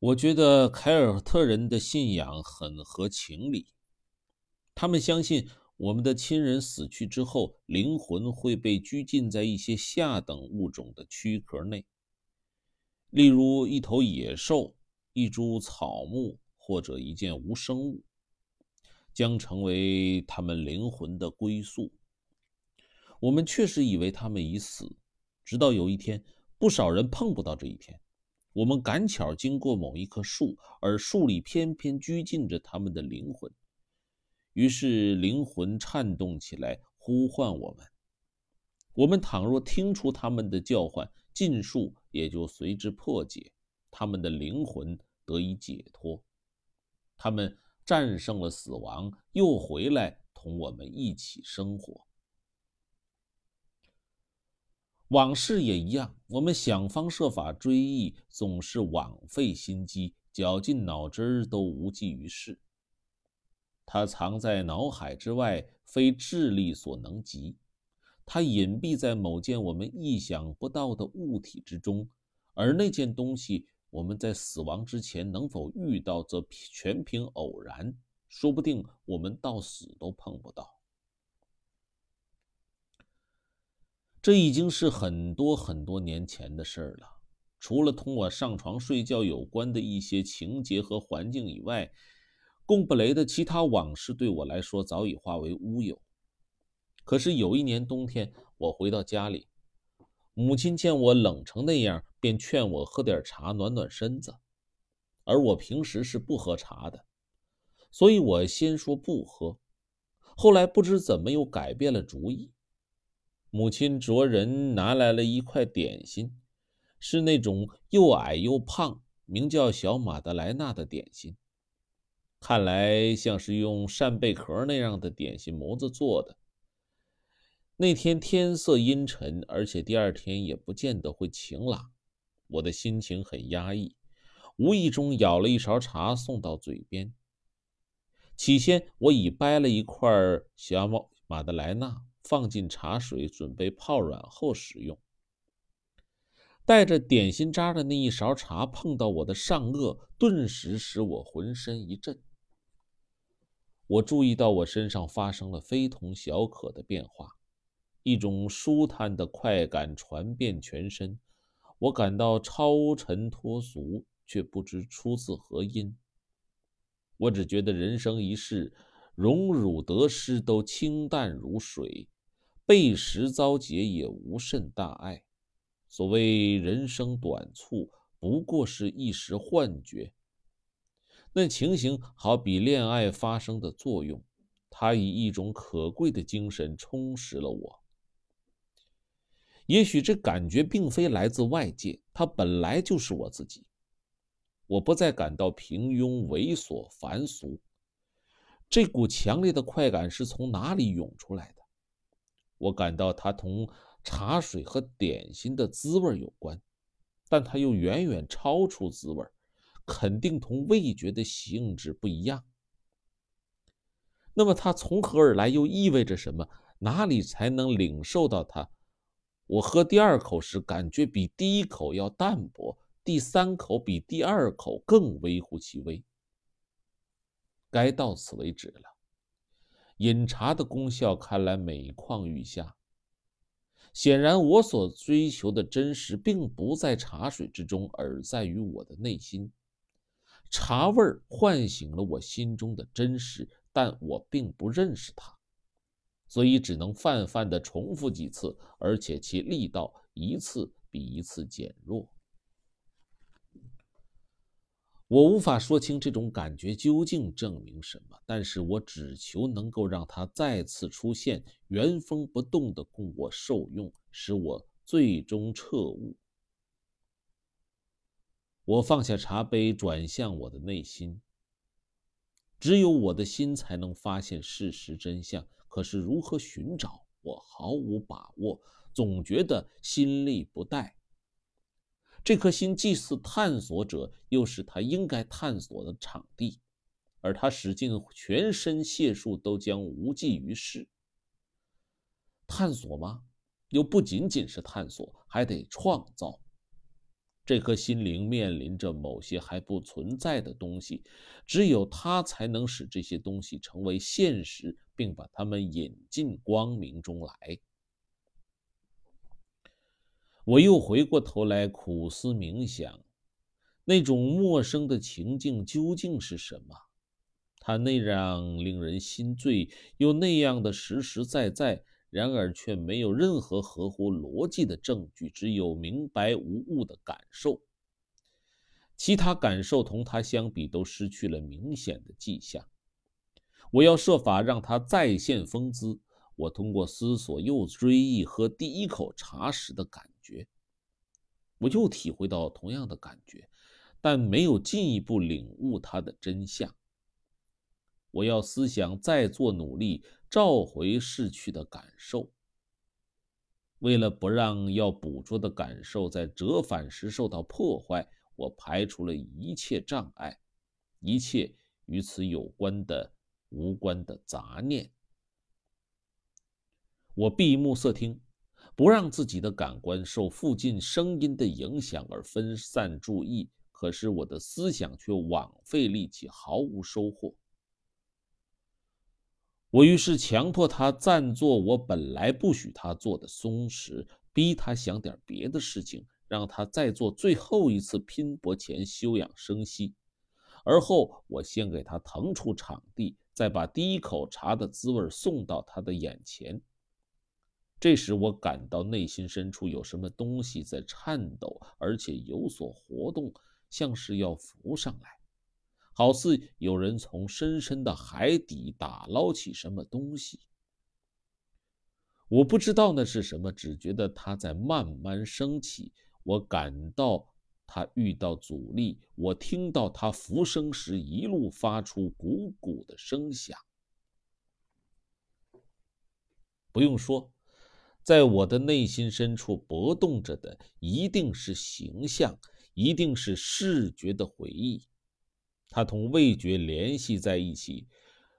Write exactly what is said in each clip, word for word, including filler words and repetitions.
我觉得凯尔特人的信仰很合情理，他们相信我们的亲人死去之后，灵魂会被拘禁在一些下等物种的躯壳内，例如一头野兽、一株草木或者一件无生物，将成为他们灵魂的归宿。我们确实以为他们已死，直到有一天，不少人碰不到这一天，我们赶巧经过某一棵树，而树里偏偏拘禁着他们的灵魂，于是灵魂颤动起来，呼唤我们。我们倘若听出他们的叫唤，禁术也就随之破解，他们的灵魂得以解脱，他们战胜了死亡，又回来同我们一起生活。往事也一样，我们想方设法追忆，总是枉费心机，绞尽脑汁都无济于事。它藏在脑海之外，非智力所能及，它隐蔽在某件我们意想不到的物体之中，而那件东西我们在死亡之前能否遇到，则全凭偶然，说不定我们到死都碰不到。这已经是很多很多年前的事了，除了同我上床睡觉有关的一些情节和环境以外，贡布雷的其他往事对我来说早已化为乌有。可是有一年冬天，我回到家里，母亲见我冷成那样，便劝我喝点茶暖暖身子，而我平时是不喝茶的，所以我先说不喝，后来不知怎么又改变了主意。母亲着人拿来了一块点心，是那种又矮又胖，名叫小马德莱纳的点心，看来像是用扇贝壳那样的点心模子做的。那天天色阴沉，而且第二天也不见得会晴朗，我的心情很压抑，无意中舀了一勺茶送到嘴边。起先我已掰了一块小马德莱纳放进茶水，准备泡软后食用。带着点心渣的那一勺茶碰到我的上颚，顿时使我浑身一震。我注意到我身上发生了非同小可的变化，一种舒坦的快感传遍全身，我感到超尘脱俗，却不知出自何因。我只觉得人生一世，荣辱得失都清淡如水，背时遭劫也无甚大碍。所谓人生短促，不过是一时幻觉。那情形好比恋爱发生的作用，它以一种可贵的精神充实了我。也许这感觉并非来自外界，它本来就是我自己。我不再感到平庸、猥琐、凡俗。这股强烈的快感是从哪里涌出来的？我感到它同茶水和点心的滋味有关，但它又远远超出滋味，肯定同味觉的性质不一样。那么它从何而来，又意味着什么？哪里才能领受到它？我喝第二口时，感觉比第一口要淡薄，第三口比第二口更微乎其微。该到此为止了。饮茶的功效看来每况愈下，显然我所追求的真实并不在茶水之中，而在于我的内心。茶味唤醒了我心中的真实，但我并不认识它，所以只能泛泛地重复几次，而且其力道一次比一次减弱。我无法说清这种感觉究竟证明什么，但是我只求能够让它再次出现，原封不动地供我受用，使我最终彻悟。我放下茶杯，转向我的内心。只有我的心才能发现事实真相，可是如何寻找，我毫无把握，总觉得心力不逮。这颗心既是探索者，又是他应该探索的场地，而他使尽全身解数都将无济于事。探索吗？又不仅仅是探索，还得创造。这颗心灵面临着某些还不存在的东西，只有它才能使这些东西成为现实，并把它们引进光明中来。我又回过头来苦思冥想，那种陌生的情境究竟是什么？它那样令人心醉，又那样的实实在在，然而却没有任何合乎逻辑的证据，只有明白无误的感受。其他感受同它相比都失去了明显的迹象。我要设法让它再现风姿，我通过思索又追忆喝第一口茶时的感觉。我又体会到同样的感觉，但没有进一步领悟它的真相。我要思想再做努力，召回逝去的感受。为了不让要捕捉的感受在折返时受到破坏，我排除了一切障碍，一切与此有关的、无关的杂念。我闭目塞听，不让自己的感官受附近声音的影响而分散注意，可是我的思想却枉费力气，毫无收获。我于是强迫他暂做我本来不许他做的松弛，逼他想点别的事情，让他再做最后一次拼搏前休养生息。而后我先给他腾出场地，再把第一口茶的滋味送到他的眼前。这时我感到内心深处有什么东西在颤抖，而且有所活动，像是要浮上来，好似有人从深深的海底打捞起什么东西。我不知道那是什么，只觉得它在慢慢升起。我感到它遇到阻力，我听到它浮升时一路发出鼓鼓的声响。不用说，在我的内心深处搏动着的一定是形象，一定是视觉的回忆。它同味觉联系在一起，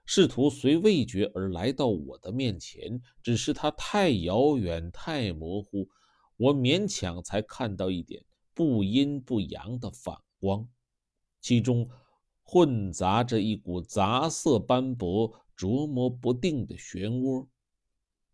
试图随味觉而来到我的面前，只是它太遥远太模糊，我勉强才看到一点不阴不阳的反光，其中混杂着一股杂色斑驳琢磨不定的漩涡。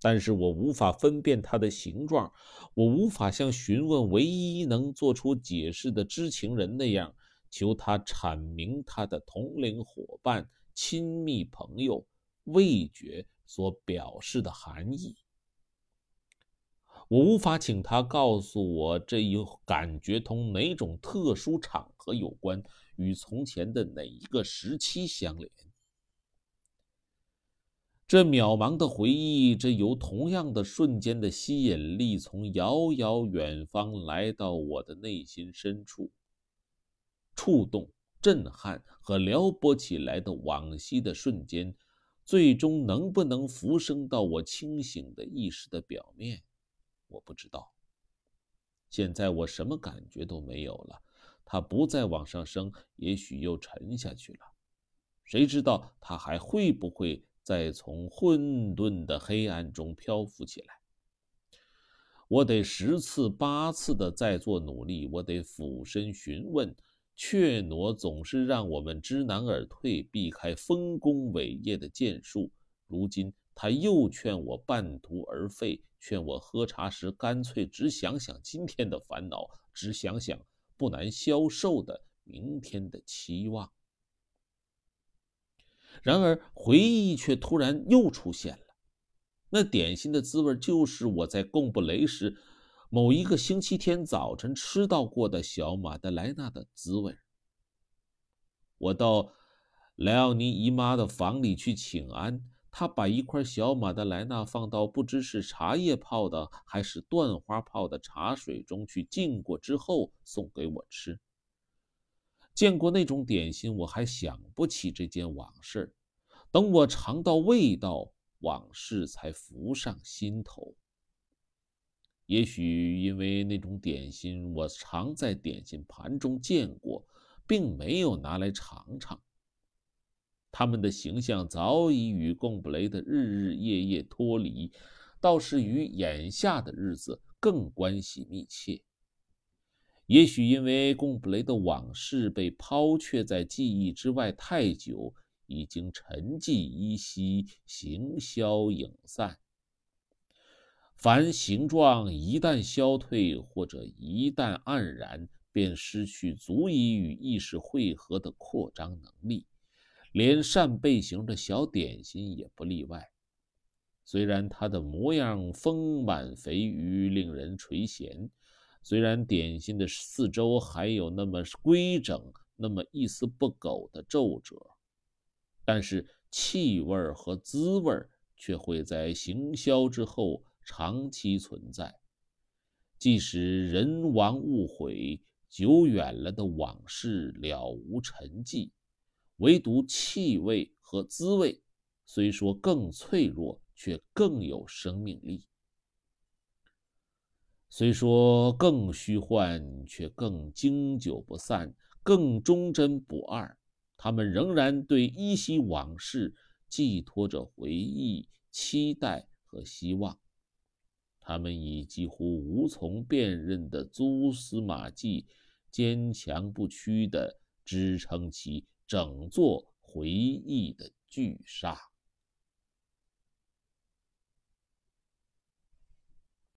但是我无法分辨它的形状，我无法像询问唯一能做出解释的知情人那样求他阐明他的同龄伙伴、亲密朋友味觉所表示的含义。我无法请他告诉我这一感觉同哪种特殊场合有关，与从前的哪一个时期相连。这渺茫的回忆，这由同样的瞬间的吸引力，从遥遥远方来到我的内心深处，触动、震撼和撩拨起来的往昔的瞬间，最终能不能浮升到我清醒的意识的表面，我不知道。现在我什么感觉都没有了，它不再往上升，也许又沉下去了。谁知道它还会不会再从混沌的黑暗中漂浮起来？我得十次八次的再做努力，我得俯身询问。怯懦总是让我们知难而退，避开丰功伟业的建树。如今他又劝我半途而废，劝我喝茶时干脆只想想今天的烦恼，只想想不难消受的明天的期望。然而回忆却突然又出现了，那点心的滋味就是我在贡布雷时某一个星期天早晨吃到过的小马德莱纳的滋味。我到莱奥尼姨妈的房里去请安，她把一块小马德莱纳放到不知是茶叶泡的还是椴花泡的茶水中去浸过之后送给我吃。见过那种点心，我还想不起这件往事，等我尝到味道，往事才浮上心头。也许因为那种点心我常在点心盘中见过，并没有拿来尝尝。他们的形象早已与贡布雷的日日夜夜脱离，倒是与眼下的日子更关系密切。也许因为贡布雷的往事被抛却在记忆之外太久，已经沉寂依稀，形消影散。凡形状一旦消退或者一旦黯然，便失去足以与意识汇合的扩张能力，连扇贝形的小点心也不例外。虽然它的模样丰满肥腴，令人垂涎，虽然点心的四周还有那么规整、那么一丝不苟的皱褶，但是气味和滋味却会在行销之后长期存在。即使人亡物毁，久远了的往事了无沉寂，唯独气味和滋味虽说更脆弱，却更有生命力。虽说更虚幻，却更经久不散，更忠贞不二。他们仍然对依稀往事寄托着回忆、期待和希望。他们以几乎无从辨认的蛛丝马迹，坚强不屈地支撑起整座回忆的巨厦。